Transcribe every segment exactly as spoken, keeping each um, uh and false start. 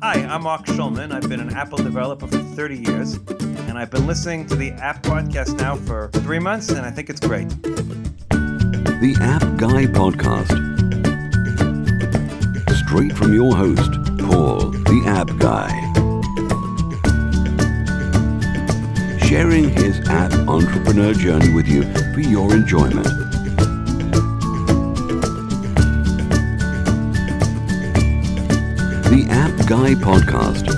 Hi, I'm Mark Schulman. I've been an Apple developer for thirty years, and I've been listening to the App Podcast now for three months, and I think it's great. The App Guy Podcast. Straight from your host, Paul, the App Guy. Sharing his app entrepreneur journey with you for your enjoyment. The App Guy Podcast.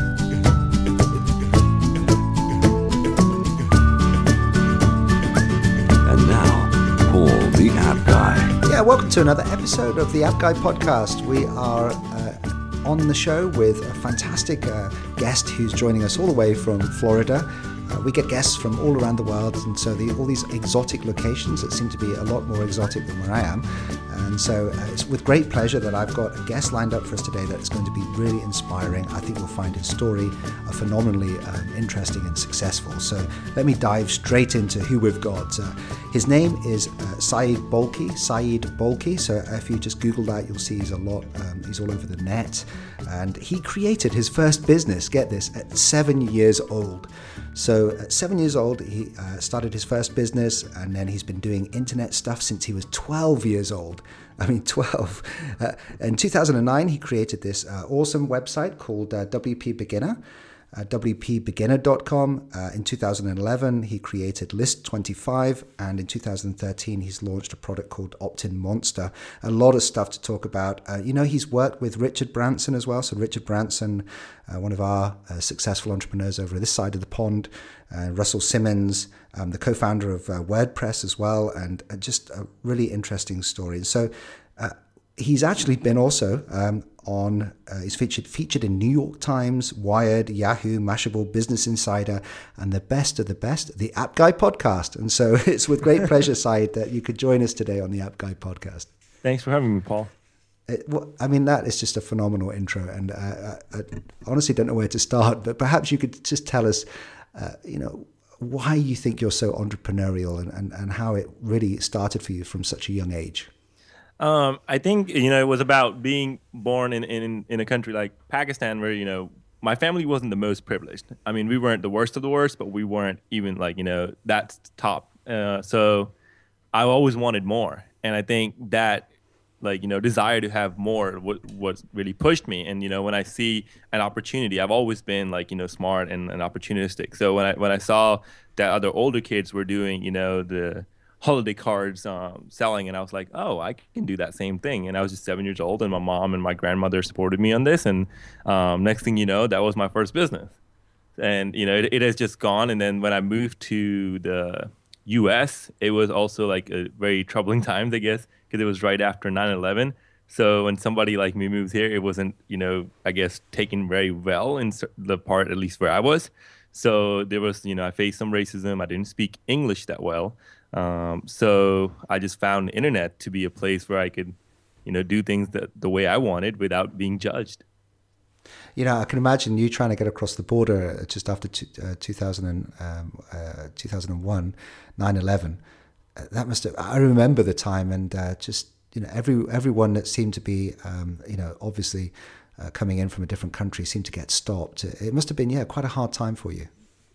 And now, Paul, the App Guy. Yeah, welcome to another episode of the App Guy Podcast. We are uh, on the show with a fantastic uh, guest who's joining us all the way from Florida. Uh, we get guests from all around the world, and so the, all these exotic locations that seem to be a lot more exotic than where I am. And so uh, it's with great pleasure that I've got a guest lined up for us today that's going to be really inspiring. I think we'll find his story uh, phenomenally uh, interesting and successful. So let me dive straight into who we've got. Uh, his name is uh, Syed Balkhi, Syed Balkhi. So if you just Google that, you'll see he's a lot, um, he's all over the net. And he created his first business, get this, at seven years old. So at seven years old, he uh, started his first business, and then he's been doing internet stuff since he was twelve years old. I mean, twelve. Uh, in two thousand nine, he created this uh, awesome website called uh, W P Beginner, uh, W P Beginner dot com. Uh, in two thousand eleven, he created List twenty-five, and in two thousand thirteen, he's launched a product called OptinMonster. A lot of stuff to talk about. Uh, you know, he's worked with Richard Branson as well. So Richard Branson, uh, one of our uh, successful entrepreneurs over this side of the pond, uh, Russell Simmons, Um, the co-founder of uh, WordPress as well, and uh, just a really interesting story. So uh, he's actually been also um, on, uh, he's featured featured in New York Times, Wired, Yahoo, Mashable, Business Insider, and the best of the best, the App Guy Podcast. And so it's with great pleasure, Syed, that you could join us today on the App Guy Podcast. Thanks for having me, Paul. It, well, I mean, that is just a phenomenal intro, and uh, I, I honestly don't know where to start, but perhaps you could just tell us, uh, you know, why you think you're so entrepreneurial, and, and, and how it really started for you from such a young age. Um, I think, you know, it was about being born in, in, in a country like Pakistan where, you know, my family wasn't the most privileged. I mean, we weren't the worst of the worst, but we weren't even like, you know, that's top. Uh, so I always wanted more. And I think that, like, you know, desire to have more what what really pushed me. And, you know, when I see an opportunity, I've always been like, you know, smart and, and opportunistic. So when I when I saw that other older kids were doing, you know, the holiday cards um, selling, and I was like, oh, I can do that same thing. And I was just seven years old, and my mom and my grandmother supported me on this. And um, next thing you know, that was my first business. And, you know, it, it has just gone. And then when I moved to the U S, it was also like a very troubling time, I guess, because it was right after nine eleven. So when somebody like me moves here, it wasn't, you know, I guess taken very well in the part, at least where I was. So there was, you know, I faced some racism. I didn't speak English that well. Um, so I just found the internet to be a place where I could, you know, do things that the way I wanted without being judged. You know, I can imagine you trying to get across the border just after two thousand, um, uh, two thousand one, nine eleven. That must have, I remember the time, and uh, just, you know, every everyone that seemed to be, um, you know, obviously uh, coming in from a different country seemed to get stopped. It must have been, yeah, quite a hard time for you.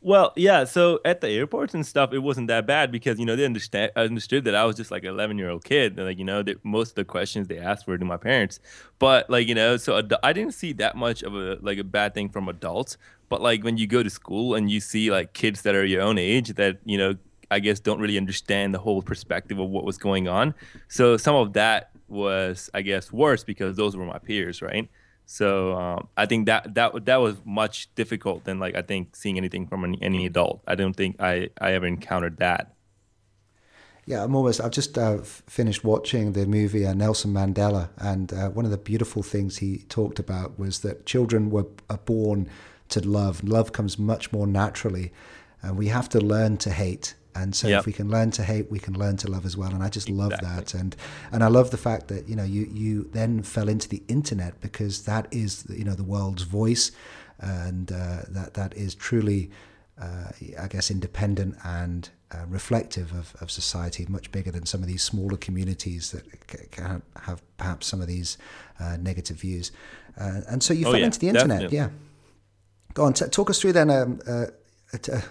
Well, yeah. So at the airports and stuff, it wasn't that bad because, you know, they understand, understood that I was just like an eleven-year-old kid. And, like, you know, they, most of the questions they asked were to my parents. But, like, you know, so ad- I didn't see that much of a, like, a bad thing from adults. But, like, when you go to school and you see, like, kids that are your own age that, you know, I guess don't really understand the whole perspective of what was going on. So some of that was, I guess, worse because those were my peers, right? So um, I think that that that was much difficult than, like, I think seeing anything from any, any adult. I don't think I, I ever encountered that. Yeah, I'm almost. I've just uh, finished watching the movie uh, Nelson Mandela, and uh, one of the beautiful things he talked about was that children were are born to love. Love comes much more naturally, and we have to learn to hate. And so yep. If we can learn to hate, we can learn to love as well. And I just love exactly. that. And and I love the fact that, you know, you, you then fell into the internet because that is, you know, the world's voice. And uh, that that is truly, uh, I guess, independent and uh, reflective of, of society, much bigger than some of these smaller communities that c- can have perhaps some of these uh, negative views. Uh, and so you oh, fell yeah. into the internet. Definitely. Yeah. Go on, t- talk us through then. Um, uh, t- uh,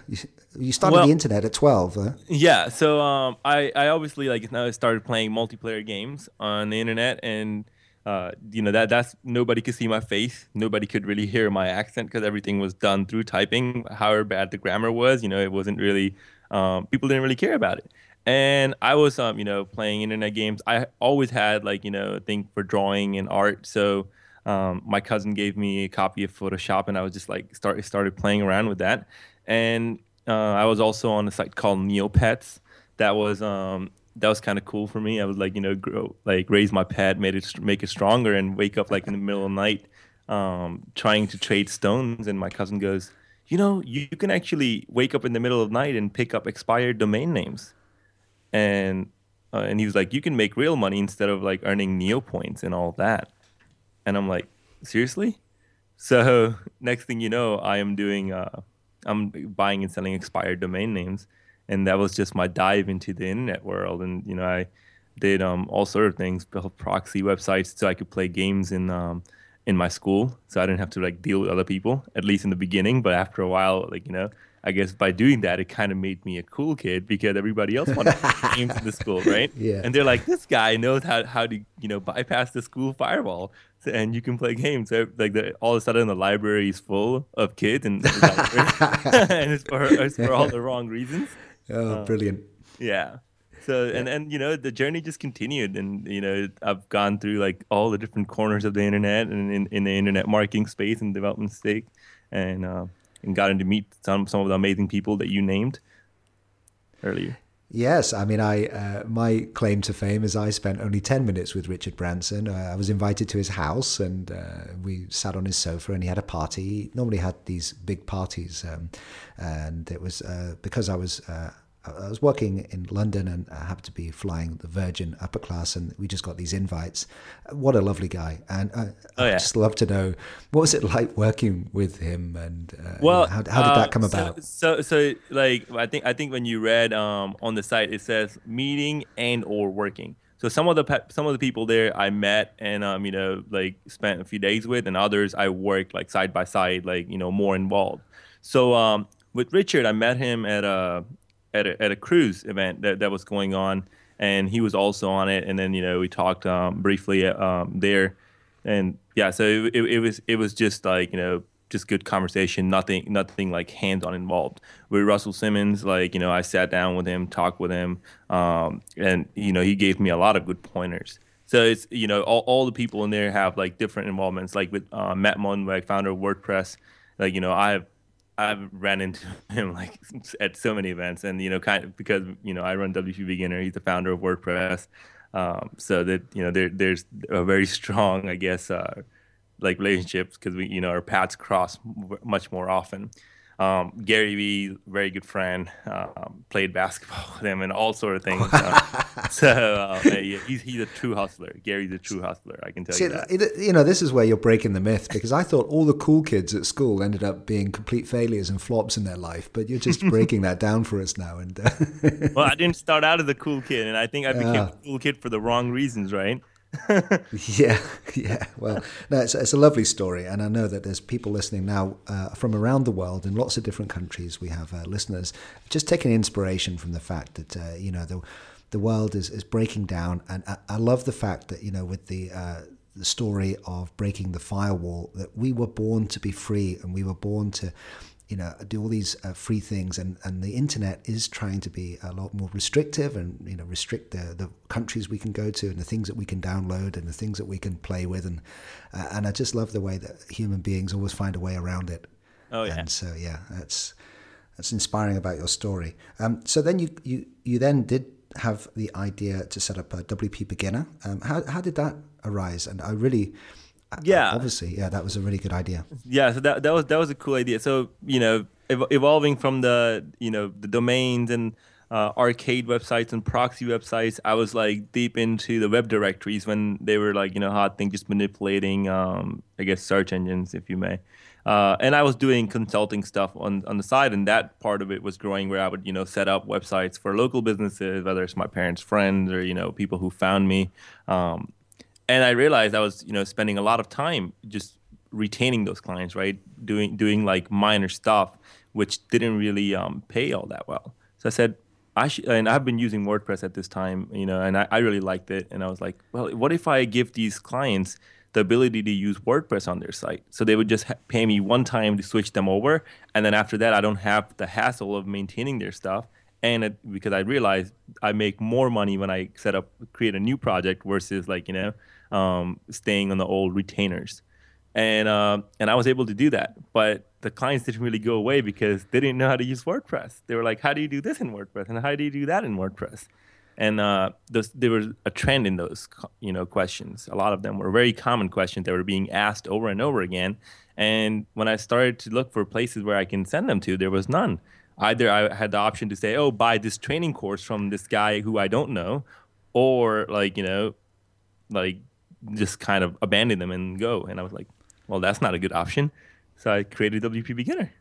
you started well, the internet at twelve. Huh? Yeah. So um, I, I obviously like now I started playing multiplayer games on the internet, and Uh, you know, that that's nobody could see my face. Nobody could really hear my accent because everything was done through typing. However bad the grammar was, you know, it wasn't really, um, people didn't really care about it. And I was, um, you know, playing internet games. I always had like, you know, a thing for drawing and art. So um, my cousin gave me a copy of Photoshop, and I was just like, start, started playing around with that. And uh, I was also on a site called Neopets. That was... Um, That was kind of cool for me. I was like, you know, grow, like raise my pet, made it, make it stronger, and wake up like in the middle of the night, um, trying to trade stones. And my cousin goes, you know, you can actually wake up in the middle of the night and pick up expired domain names, and uh, and he was like, you can make real money instead of like earning Neo points and all that. And I'm like, seriously? So next thing you know, I am doing, uh, I'm buying and selling expired domain names. And that was just my dive into the internet world. And, you know, I did um, all sort of things, built proxy websites so I could play games in um, in my school. So I didn't have to, like, deal with other people, at least in the beginning. But after a while, like, you know, I guess by doing that, it kind of made me a cool kid because everybody else wanted to play games in the school, right? Yeah. And they're like, this guy knows how, how to, you know, bypass the school firewall. And you can play games. So, like, the, all of a sudden, the library is full of kids. And, and it's, for, it's for all the wrong reasons. Oh, um, brilliant. Yeah. So, and, and, you know, the journey just continued. And, you know, I've gone through like all the different corners of the internet and in, in the internet marketing space and development stake, and, uh, and gotten to meet some, some of the amazing people that you named earlier. Yes. I mean, I, uh, my claim to fame is I spent only ten minutes with Richard Branson. Uh, I was invited to his house, and uh, we sat on his sofa, and he had a party. He normally had these big parties. Um, and it was uh, because I was, uh, I was working in London, and I happened to be flying the Virgin upper class, and we just got these invites. What a lovely guy. And I, oh, yeah. I just love to know, what was it like working with him, and uh, well, how, how did uh, that come about? So, so, so like, I think I think when you read um, on the site, it says meeting and or working. So some of the pe- some of the people there I met and, um, you know, like spent a few days with, and others I worked like side by side, like, you know, more involved. So um, with Richard, I met him at a... At a, at a cruise event that, that was going on, and he was also on it. And then, you know, we talked um, briefly um, there, and yeah, so it, it, it was it was just like, you know, just good conversation, nothing nothing like hands on involved. With Russell Simmons, like, you know, I sat down with him, talked with him, um, and you know, he gave me a lot of good pointers. So it's, you know, all, all the people in there have like different involvements. Like with uh, Matt Mullenweg, founder of WordPress, like, you know, I have. I've ran into him like at so many events, and, you know, kind of because, you know, I run W P Beginner. He's the founder of WordPress. Um, so that, you know, there, there's a very strong, I guess, uh, like relationships because we, you know, our paths cross much more often. Um, Gary Vee, very good friend, um, played basketball with him and all sort of things. Uh, so um, yeah, he's he's a true hustler. Gary's a true hustler. I can tell See, you that. It, you know, this is where you're breaking the myth, because I thought all the cool kids at school ended up being complete failures and flops in their life, but you're just breaking that down for us now. And uh, well, I didn't start out as a cool kid, and I think I became uh, a cool kid for the wrong reasons, right? yeah, yeah. Well, no, it's, it's a lovely story. And I know that there's people listening now uh, from around the world, in lots of different countries. We have uh, listeners just taking inspiration from the fact that, uh, you know, the the world is, is breaking down. And I, I love the fact that, you know, with the, uh, the story of breaking the firewall, that we were born to be free, and we were born to... you know, do all these uh, free things, and, and the internet is trying to be a lot more restrictive, and, you know, restrict the, the countries we can go to, and the things that we can download, and the things that we can play with. And uh, and I just love the way that human beings always find a way around it. Oh, yeah. And so, yeah, that's that's inspiring about your story. Um, so then you, you, you then did have the idea to set up a W P Beginner. Um, how, how did that arise? And I really... Yeah, obviously. Yeah, that was a really good idea. Yeah, so that that was that was a cool idea. So, you know, ev- evolving from the, you know, the domains and uh, arcade websites and proxy websites. I was like deep into the web directories when they were like, you know, hot thing, just manipulating, um, I guess, search engines, if you may. Uh, and I was doing consulting stuff on, on the side, and that part of it was growing where I would, you know, set up websites for local businesses, whether it's my parents' friends or, you know, people who found me. Um, and I realized I was, you know, spending a lot of time just retaining those clients, right? Doing, doing like minor stuff, which didn't really um, pay all that well. So I said, I sh- and I've been using WordPress at this time, you know, and I, I really liked it. And I was like, well, what if I give these clients the ability to use WordPress on their site? So they would just ha- pay me one time to switch them over. And then after that, I don't have the hassle of maintaining their stuff. And it, because I realized I make more money when I set up, create a new project versus like, you know, um, staying on the old retainers. And uh, and I was able to do that. But the clients didn't really go away because they didn't know how to use WordPress. They were like, how do you do this in WordPress? And how do you do that in WordPress? And uh, those, there was a trend in those, you know, questions. A lot of them were very common questions that were being asked over and over again. And when I started to look for places where I can send them to, there was none. Either I had the option to say, oh, buy this training course from this guy who I don't know, or like, you know, like just kind of abandon them and go. And I was like, well, that's not a good option. So I created W P Beginner.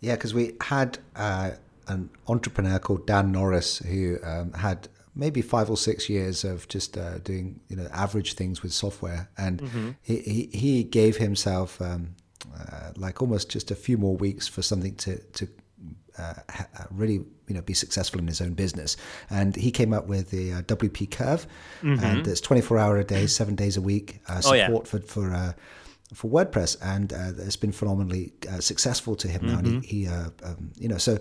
Yeah, because we had... Uh... an entrepreneur called Dan Norris who um, had maybe five or six years of just uh, doing, you know, average things with software, and mm-hmm. he, he he gave himself um, uh, like almost just a few more weeks for something to to uh, really, you know, be successful in his own business. And he came up with the uh, W P Curve, mm-hmm. and it's twenty-four hour a day, seven days a week uh, support oh, yeah. for for. Uh, for WordPress, and uh, it's been phenomenally uh, successful to him mm-hmm. now. And he, he uh, um, you know, so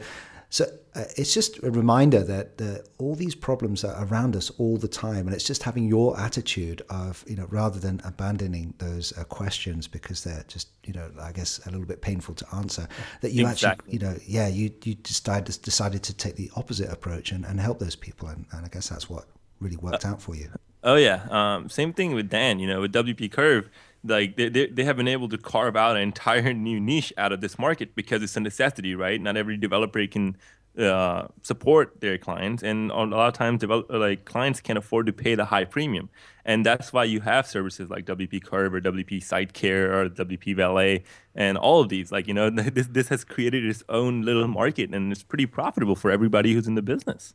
so uh, it's just a reminder that uh, all these problems are around us all the time, and it's just having your attitude of, you know, rather than abandoning those uh, questions because they're just, you know, I guess a little bit painful to answer, that you exactly. actually, you know, yeah, you you decided decided to take the opposite approach and, and help those people, and, and I guess that's what really worked uh, out for you. Oh yeah, um, same thing with Dan, you know, with W P Curve. Like they, they they have been able to carve out an entire new niche out of this market because it's a necessity, right? Not every developer can uh, support their clients, and a lot of times develop, like clients can't afford to pay the high premium, and that's why you have services like W P Curve or W P Site Care or W P Valet and all of these. Like, you know, this this has created its own little market, and it's pretty profitable for everybody who's in the business.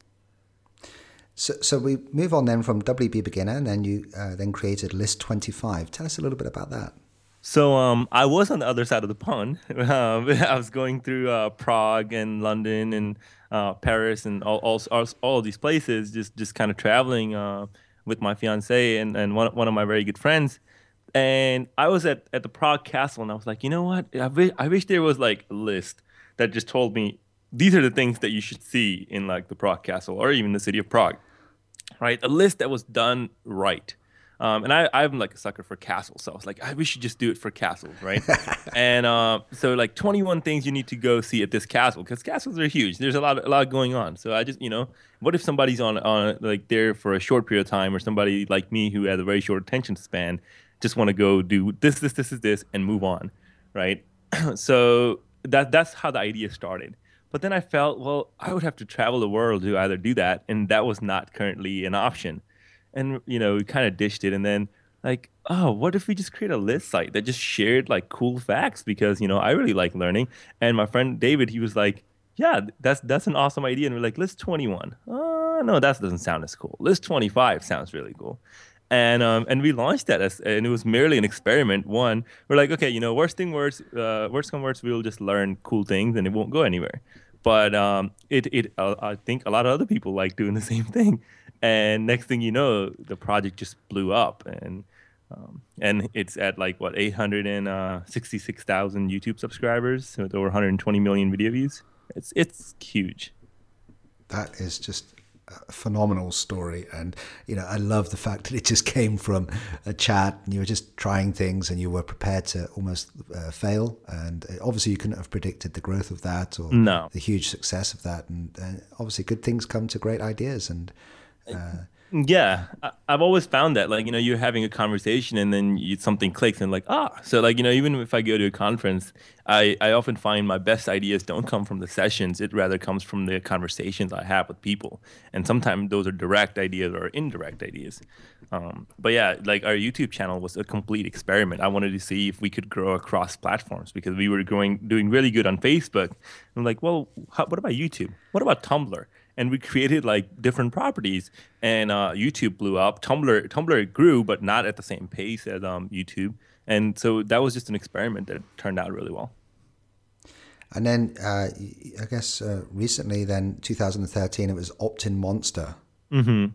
So, so we move on then from W P Beginner, and then you uh, then created List twenty-five. Tell us a little bit about that. So um, I was on the other side of the pond. Um, I was going through uh, Prague and London and uh, Paris and all all, all all these places, just just kind of traveling uh, with my fiancée and, and one one of my very good friends. And I was at, at the Prague Castle, and I was like, you know what? I wish, I wish there was like a list that just told me these are the things that you should see in like the Prague Castle or even the city of Prague. Right, a list that was done right, um, and I, I'm like a sucker for castles, so I was like, I, we should just do it for castles, right? and uh, so like twenty-one things you need to go see at this castle, because castles are huge. There's a lot, a lot going on. So I just, you know, what if somebody's on, on like there for a short period of time, or somebody like me who has a very short attention span, just want to go do this, this, this, is this, and move on, right? so that that's how the idea started. But then I felt, well, I would have to travel the world to either do that, and that was not currently an option. And, you know, we kind of dished it. And then, like, oh, what if we just create a list site that just shared, like, cool facts? Because, you know, I really like learning. And my friend David, he was like, yeah, that's that's an awesome idea. And we're like, List twenty-one. Oh, no, that doesn't sound as cool. List twenty-five sounds really cool. And um, and we launched that, as, and it was merely an experiment. One, we're like, okay, you know, worst thing worst, uh, worst come worst, we'll just learn cool things, and it won't go anywhere. But um, it it uh, I think a lot of other people like doing the same thing. And next thing you know, the project just blew up, and um, and it's at like what eight hundred sixty-six thousand YouTube subscribers with over one hundred twenty million video views. It's it's huge. That is just a phenomenal story, and you know, I love the fact that it just came from a chat, and you were just trying things, and you were prepared to almost uh, fail, and obviously you couldn't have predicted the growth of that or no. the huge success of that, and uh, obviously good things come to great ideas, and uh, Yeah, I, I've always found that, like, you know, you're having a conversation and then you, something clicks and like, ah. So, like, you know, even if I go to a conference, I, I often find my best ideas don't come from the sessions. It rather comes from the conversations I have with people. And sometimes those are direct ideas or indirect ideas. Um, but yeah, like our YouTube channel was a complete experiment. I wanted to see if we could grow across platforms because we were growing, doing really good on Facebook. I'm like, well, how, what about YouTube? What about Tumblr? And we created like different properties, and uh, YouTube blew up. Tumblr, Tumblr grew, but not at the same pace as um, YouTube. And so that was just an experiment that turned out really well. And then uh, I guess uh, recently, then two thousand thirteen, it was OptinMonster. Mm-hmm.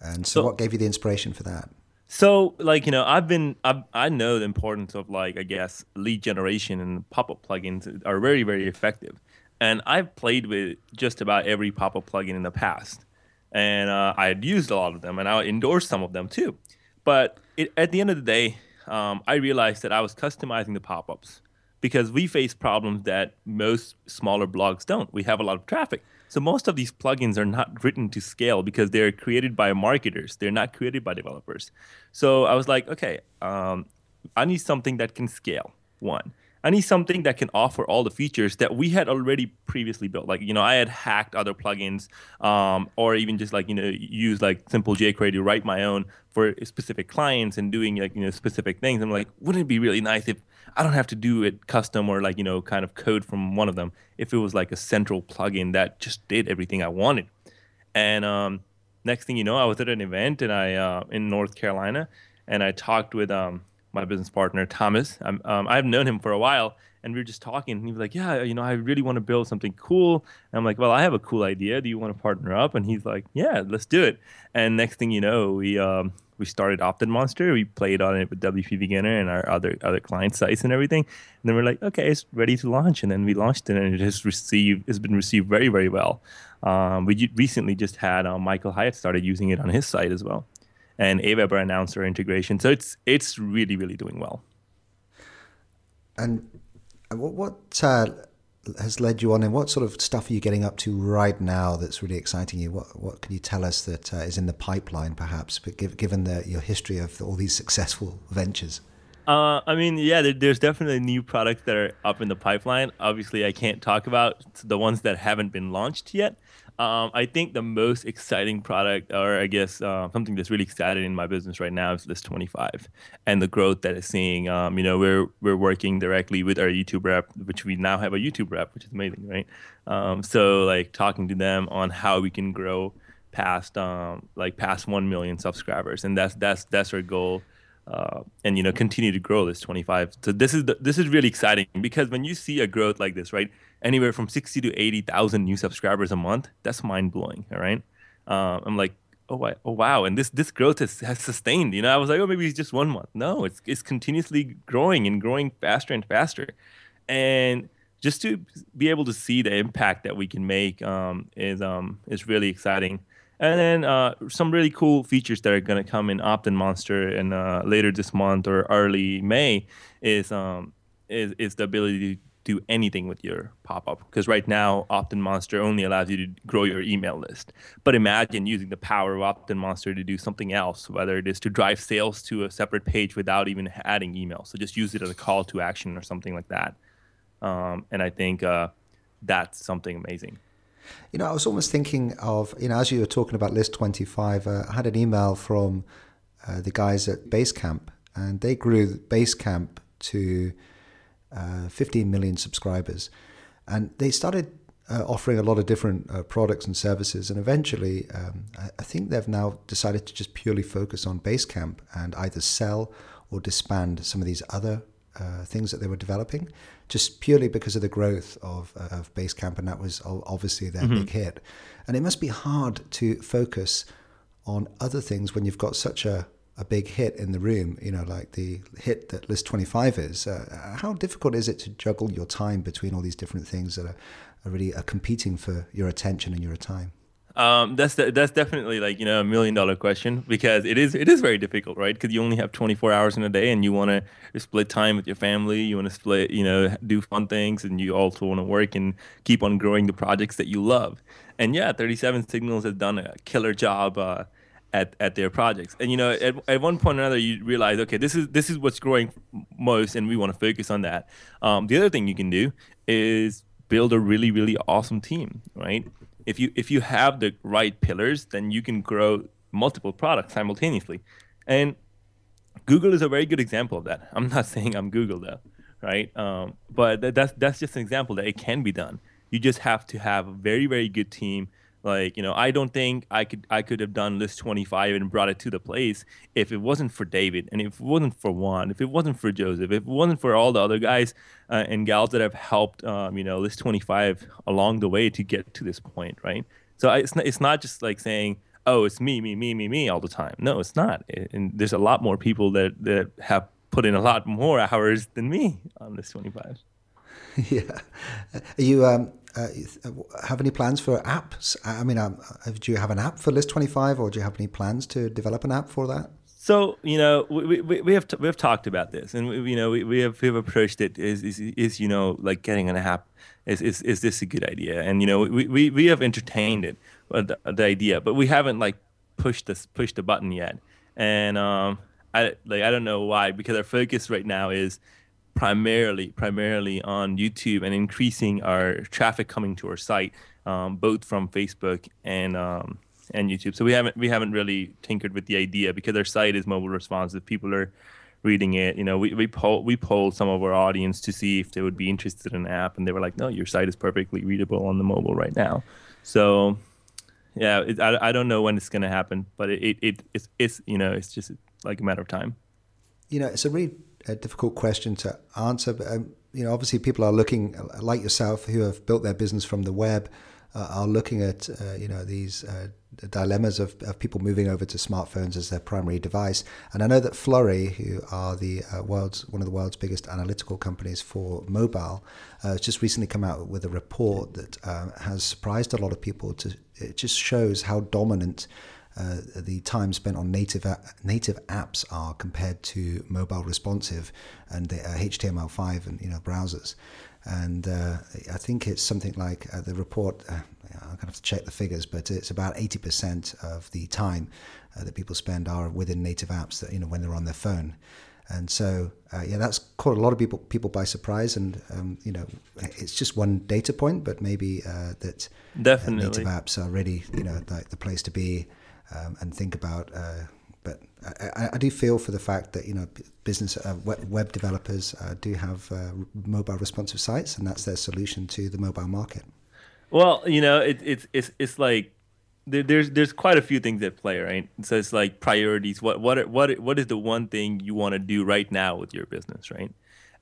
And so, so what gave you the inspiration for that? So, like, you know, I've been, I've, I know the importance of, like, I guess, lead generation, and pop-up plugins are very, very effective. And I've played with just about every pop-up plugin in the past. And uh, I had used a lot of them, and I endorsed some of them too. But it, at the end of the day, um, I realized that I was customizing the pop-ups because we face problems that most smaller blogs don't. We have a lot of traffic. So most of these plugins are not written to scale because they're created by marketers. They're not created by developers. So I was like, okay, um, I need something that can scale, one. I need something that can offer all the features that we had already previously built. Like, you know, I had hacked other plugins um, or even just like, you know, use like simple jQuery to write my own for specific clients and doing like, you know, specific things. I'm like, wouldn't it be really nice if I don't have to do it custom or like, you know, kind of code from one of them if it was like a central plugin that just did everything I wanted. And um, next thing you know, I was at an event and I uh, in North Carolina, and I talked with um, my business partner, Thomas. Um, um, I've known him for a while, and we were just talking. And he was like, yeah, you know, I really want to build something cool. And I'm like, well, I have a cool idea. Do you want to partner up? And he's like, yeah, let's do it. And next thing you know, we um, we started OptinMonster. We played on it with W P Beginner and our other other client sites and everything. And then we're like, okay, it's ready to launch. And then we launched it, and it has received, it's been received very, very well. Um, we recently just had uh, Michael Hyatt started using it on his site as well. And AWeber announced our integration, so it's it's really really doing well. And what what uh, has led you on, and what sort of stuff are you getting up to right now that's really exciting you? What what can you tell us that uh, is in the pipeline, perhaps? But give, given the, your history of all these successful ventures. Uh, I mean, yeah, there, there's definitely new products that are up in the pipeline. Obviously, I can't talk about the ones that haven't been launched yet. Um, I think the most exciting product, or I guess uh, something that's really exciting in my business right now, is List twenty-five and the growth that it's seeing. Um, you know, we're we're working directly with our YouTube rep, which we now have a YouTube rep, which is amazing, right? Um, so like talking to them on how we can grow past um, like past one million subscribers, and that's that's that's our goal. Uh, and, you know, continue to grow List twenty-five. So this is the, this is really exciting because when you see a growth like this, right, anywhere from sixty to eighty thousand new subscribers a month, that's mind-blowing, all right? Uh, I'm like, oh, I, oh, wow. And this this growth has, has sustained. You know, I was like, oh, maybe it's just one month. No, it's it's continuously growing and growing faster and faster. And just to be able to see the impact that we can make um, is um, is really exciting. And then uh, some really cool features that are going to come in OptinMonster and uh, later this month or early May is um, is, is the ability to do anything with your pop-up. Because right now, OptinMonster only allows you to grow your email list. But imagine using the power of OptinMonster to do something else, whether it is to drive sales to a separate page without even adding email. So just use it as a call to action or something like that. Um, and I think uh, that's something amazing. You know, I was almost thinking of, you know, as you were talking about List twenty-five, uh, I had an email from uh, the guys at Basecamp, and they grew Basecamp to uh, fifteen million subscribers. And they started uh, offering a lot of different uh, products and services. And eventually, um, I, I think they've now decided to just purely focus on Basecamp and either sell or disband some of these other Uh, things that they were developing, just purely because of the growth of uh, of Basecamp, and that was obviously their mm-hmm. big hit. And it must be hard to focus on other things when you've got such a, a big hit in the room, you know, like the hit that List twenty-five is. Uh, how difficult is it to juggle your time between all these different things that are, are really are competing for your attention and your time? Um, that's de- that's definitely like, you know, a million dollar question, because it is it is very difficult, right? Because you only have twenty-four hours in a day, and you want to split time with your family. You want to split, you know, do fun things, and you also want to work and keep on growing the projects that you love. And yeah, thirty-seven Signals has done a killer job uh, at at their projects. And you know, at at one point or another, you realize, okay, this is this is what's growing most, and we want to focus on that. Um, the other thing you can do is build a really really awesome team, right? If you if you have the right pillars, then you can grow multiple products simultaneously. And Google is a very good example of that. I'm not saying I'm Google though, right? Um, but th- that's that's just an example that it can be done. You just have to have a very very good team. Like, you know, I don't think I could I could have done List twenty-five and brought it to the place if it wasn't for David, and if it wasn't for Juan, if it wasn't for Joseph, if it wasn't for all the other guys uh, and gals that have helped, um, you know, List twenty-five along the way to get to this point, right? So I, it's not, it's not just like saying, oh, it's me, me, me, me, me all the time. No, it's not. And there's a lot more people that, that have put in a lot more hours than me on List twenty-five. Yeah. Are you... Um... Uh, have any plans for apps? I mean, um, do you have an app for List twenty-five, or do you have any plans to develop an app for that? So, you know, we we, we have t- we have talked about this, and we, you know, we, we have we have approached it. Is, is is you know, like getting an app? Is is is this a good idea? And you know, we we, we have entertained it, the, the idea, but we haven't like pushed this pushed the button yet. And um, I like I don't know why, because our focus right now is primarily primarily on YouTube and increasing our traffic coming to our site, um, both from Facebook and um, and YouTube. So we haven't we haven't really tinkered with the idea, because our site is mobile responsive. People are reading it. You know, we we poll we polled some of our audience to see if they would be interested in an app, and they were like, no, your site is perfectly readable on the mobile right now. So yeah, it, I I don't know when it's going to happen, but it, it it it's it's you know it's just like a matter of time. You know, it's a really a difficult question to answer, but um, you know, obviously people are looking, like yourself, who have built their business from the web, uh, are looking at uh, you know these uh, dilemmas of, of people moving over to smartphones as their primary device. And I know that Flurry, who are the uh, world's one of the world's biggest analytical companies for mobile, uh, has just recently come out with a report that um, has surprised a lot of people. To it just shows how dominant Uh, the time spent on native uh, native apps are compared to mobile responsive and the uh, H T M L five and you know browsers, and uh, I think it's something like uh, the report. Uh, I'm gonna have to check the figures, but it's about eighty percent of the time uh, that people spend are within native apps. That you know when they're on their phone. And so, uh, yeah, that's caught a lot of people people by surprise. And, um, you know, it's just one data point, but maybe uh, that Definitely. Uh, native apps are really, you know, like the place to be um, and think about. Uh, but I, I do feel for the fact that, you know, business uh, web, web developers uh, do have uh, mobile responsive sites, and that's their solution to the mobile market. Well, you know, it, it, it's it's like, There's there's quite a few things at play, right? So it's like priorities. What what what what is the one thing you want to do right now with your business, right?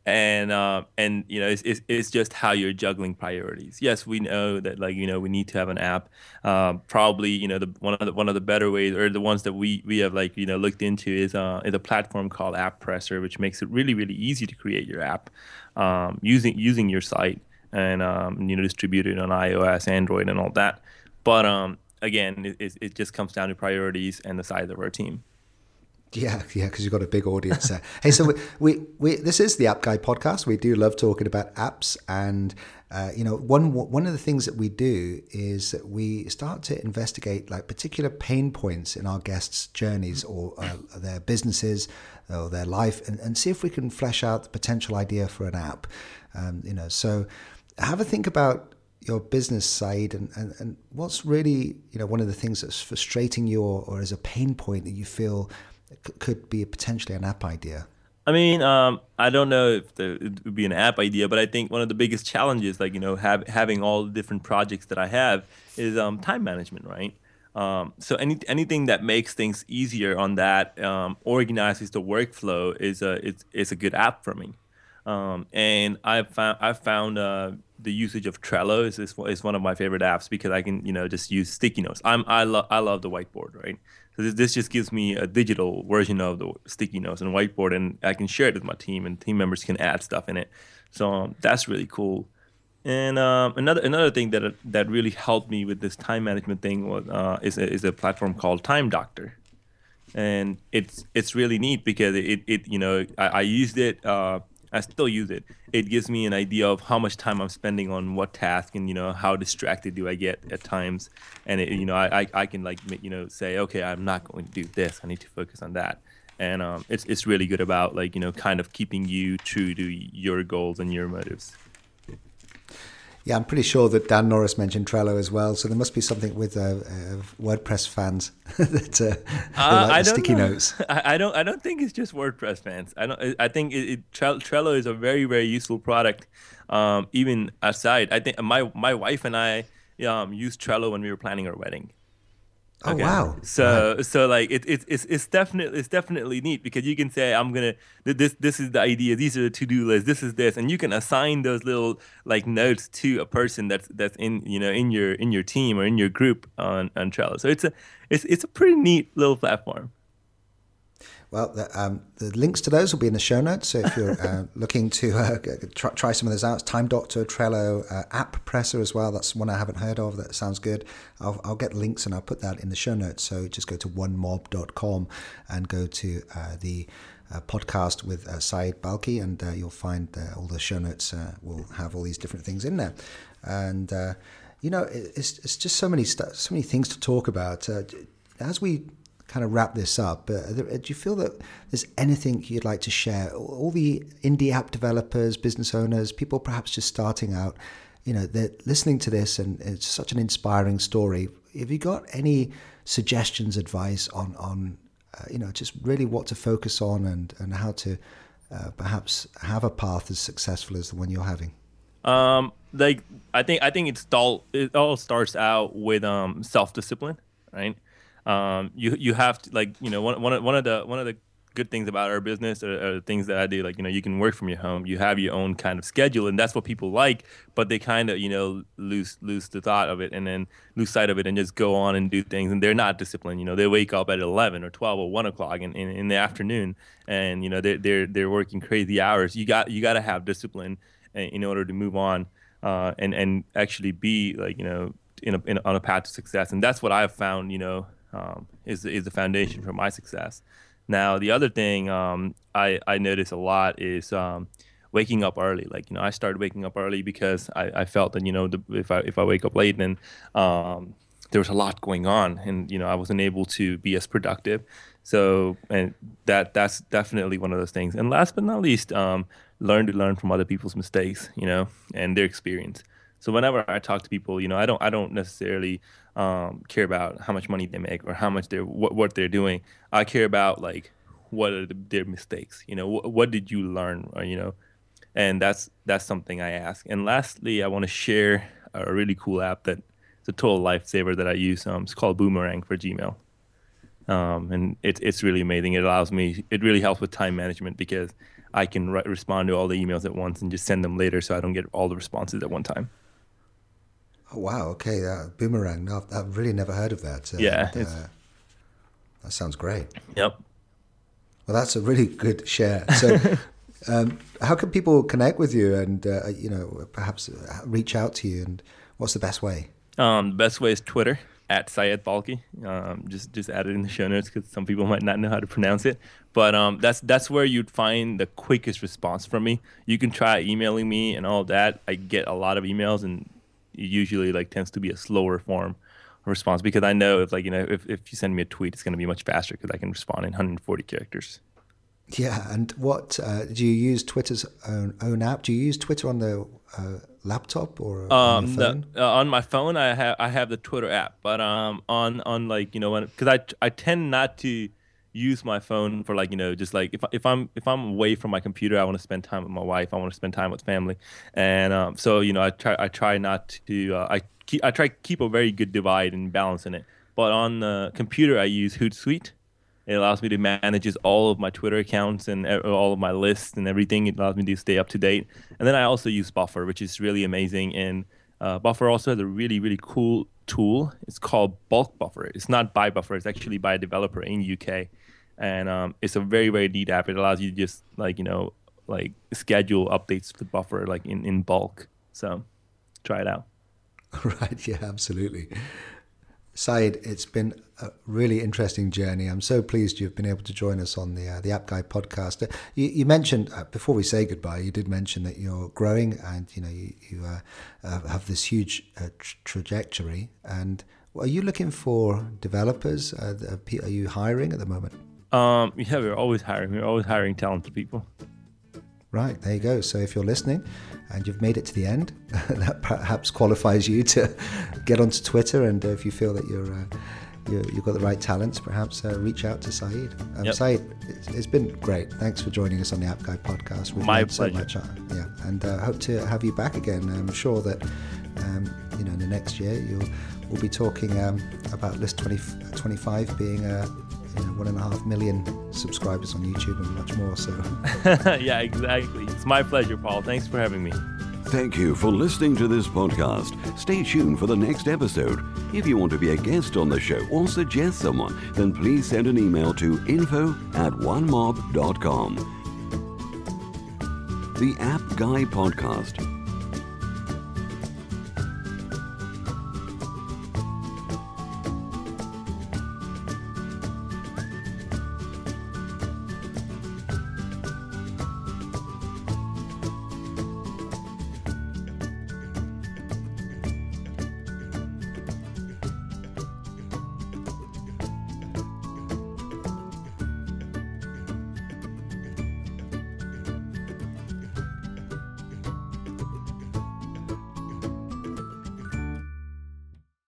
And uh, and you know it's, it's it's just how you're juggling priorities. Yes, we know that like you know we need to have an app. Uh, probably you know the one of the one of the better ways, or the ones that we we have like you know looked into is uh is a platform called AppPresser, which makes it really really easy to create your app um, using using your site and um, you know distribute it on iOS, Android, and all that. But um. Again, it, it just comes down to priorities and the size of our team. Yeah, yeah, because you've got a big audience there. Hey, so we, we, we this is the App Guy podcast. We do love talking about apps, and uh, you know, one one of the things that we do is that we start to investigate like particular pain points in our guests' journeys or uh, their businesses or their life, and, and see if we can flesh out the potential idea for an app. Um, you know, so have a think about your business side and, and, and what's really, you know, one of the things that's frustrating you or, or is a pain point that you feel c- could be potentially an app idea? I mean, um, I don't know if the, it would be an app idea, but I think one of the biggest challenges, like, you know, have, having all the different projects that I have is um, time management, right? Um, so any anything that makes things easier on that, um, organizes the workflow is a, it's, it's a good app for me. Um, and I've found, I've found, uh, the usage of Trello is, is is one of my favorite apps because I can, you know, just use sticky notes. I'm I love I love the whiteboard, right? So this, this just gives me a digital version of the sticky notes and whiteboard, and I can share it with my team, and team members can add stuff in it. So um, that's really cool. And um, another another thing that that really helped me with this time management thing was uh, is a, is a platform called Time Doctor, and it's it's really neat because it it you know I, I used it. Uh, I still use it. It gives me an idea of how much time I'm spending on what task, and you know, how distracted do I get at times. And it, you know, I, I I can like you know say, okay, I'm not going to do this. I need to focus on that. And um, it's it's really good about like you know kind of keeping you true to your goals and your motives. Yeah, I'm pretty sure that Dan Norris mentioned Trello as well. So there must be something with uh, uh, WordPress fans that uh, uh, like the sticky notes. I, I don't. I don't think it's just WordPress fans. I don't. I think it, it, Trello is a very, very useful product, um, even aside. I think my my wife and I um, used Trello when we were planning our wedding. Oh okay. Wow! So wow. so like it, it it's it's definitely it's definitely neat, because you can say I'm gonna this this is the idea, these are the to do lists, this is this, and you can assign those little like notes to a person that's that's in you know in your in your team or in your group on, on Trello. So it's a it's it's a pretty neat little platform. Well, the, um, the links to those will be in the show notes. So if you're uh, looking to uh, try, try some of those out, it's Time Doctor, Trello, uh, AppPresser as well. That's one I haven't heard of. That sounds good. I'll, I'll get links and I'll put that in the show notes. So just go to one mob dot com and go to uh, the uh, podcast with uh, Syed Balkhi, and uh, you'll find uh, all the show notes uh, will have all these different things in there. And, uh, you know, it's it's just so many, st- so many things to talk about. Uh, as we... kind of wrap this up, uh, do you feel that there's anything you'd like to share? All the indie app developers, business owners, people perhaps just starting out, you know, they're listening to this and it's such an inspiring story. Have you got any suggestions, advice on, on uh, you know, just really what to focus on and, and how to uh, perhaps have a path as successful as the one you're having? Um, like, I think I think it's all, it all starts out with um, self-discipline, right? Um, you you have to like you know one one of, one of the one of the good things about our business are, are the things that I do, like you know you can work from your home, you have your own kind of schedule, and that's what people like, but they kind of you know lose lose the thought of it and then lose sight of it and just go on and do things, and they're not disciplined. You know they wake up at eleven or twelve or one o'clock in, in, in the afternoon, and you know they're they're they're working crazy hours. You got you got to have discipline in order to move on uh, and and actually be like you know in a, in a, on a path to success, and that's what I've found. You know. Um, is is the foundation for my success. Now, the other thing um, I I notice a lot is um, waking up early. Like you know, I started waking up early because I, I felt that you know the, if I if I wake up late, then um, there was a lot going on, and you know I wasn't able to be as productive. So and that that's definitely one of those things. And last but not least, um, learn to learn from other people's mistakes, you know, and their experience. So whenever I talk to people, you know, I don't I don't necessarily um, care about how much money they make or how much they're what, what they're doing. I care about like what are the, their mistakes. You know, wh- what did you learn? Or, you know, and that's that's something I ask. And lastly, I want to share a really cool app that it's a total lifesaver that I use. Um, it's called Boomerang for Gmail, um, and it's it's really amazing. It allows me. It really helps with time management because I can re- respond to all the emails at once and just send them later, so I don't get all the responses at one time. Oh, wow. Okay. Uh, Boomerang. No, I've, I've really never heard of that. Uh, yeah. And, uh, that sounds great. Yep. Well, that's a really good share. So um, how can people connect with you and, uh, you know, perhaps reach out to you, and what's the best way? Um, the best way is Twitter at Syed Balkhi. Um, just, just add it in the show notes because some people might not know how to pronounce it. But um, that's that's where you'd find the quickest response from me. You can try emailing me and all that. I get a lot of emails, and usually like tends to be a slower form of response because I know if like you know if, if you send me a tweet, it's going to be much faster because I can respond in one hundred forty characters. Yeah. And what uh, do you use Twitter's own, own app? Do you use Twitter on the uh, laptop or um, on your phone? The, uh, on my phone, I have I have the Twitter app, but um on on like you know because I I tend not to use my phone for like you know just like if if I'm if I'm away from my computer, I want to spend time with my wife, I want to spend time with family, and um, so you know I try I try not to uh, I keep I try to keep a very good divide and balance in it. But on the computer, I use Hootsuite. It allows me to manage all of my Twitter accounts and all of my lists and everything. It allows me to stay up to date. And then I also use Buffer, which is really amazing. And uh, Buffer also has a really really cool tool. It's called Bulk Buffer. It's not by Buffer. It's actually by a developer in U K. And um, it's a very, very neat app. It allows you to just like, you know, like schedule updates to Buffer like in, in bulk. So try it out. Right. Yeah, absolutely. Syed, it's been a really interesting journey. I'm so pleased you've been able to join us on the uh, the App Guy podcast. You, you mentioned uh, before we say goodbye, you did mention that you're growing, and you know you, you uh, uh, have this huge uh, tra- trajectory. And are you looking for developers? Uh, are you hiring at the moment? Um, yeah, we're always hiring. We're always hiring talented people. Right, there you go. So if you're listening and you've made it to the end, that perhaps qualifies you to get onto Twitter. And if you feel that you're, uh, you're you've got the right talents, perhaps uh, reach out to Syed. Um, yep. Syed, it's, it's been great. Thanks for joining us on the App Guy podcast. We've My pleasure. So much, uh, yeah, and uh, hope to have you back again. I'm sure that um, you know in the next year you'll we'll be talking um, about List twenty, twenty-five being a. Uh, You know, one and a half million subscribers on YouTube and much more. So, yeah, exactly. It's my pleasure, Paul. Thanks for having me. Thank you for listening to this podcast. Stay tuned for the next episode. If you want to be a guest on the show or suggest someone, then please send an email to info at one mob dot com. The App Guy Podcast.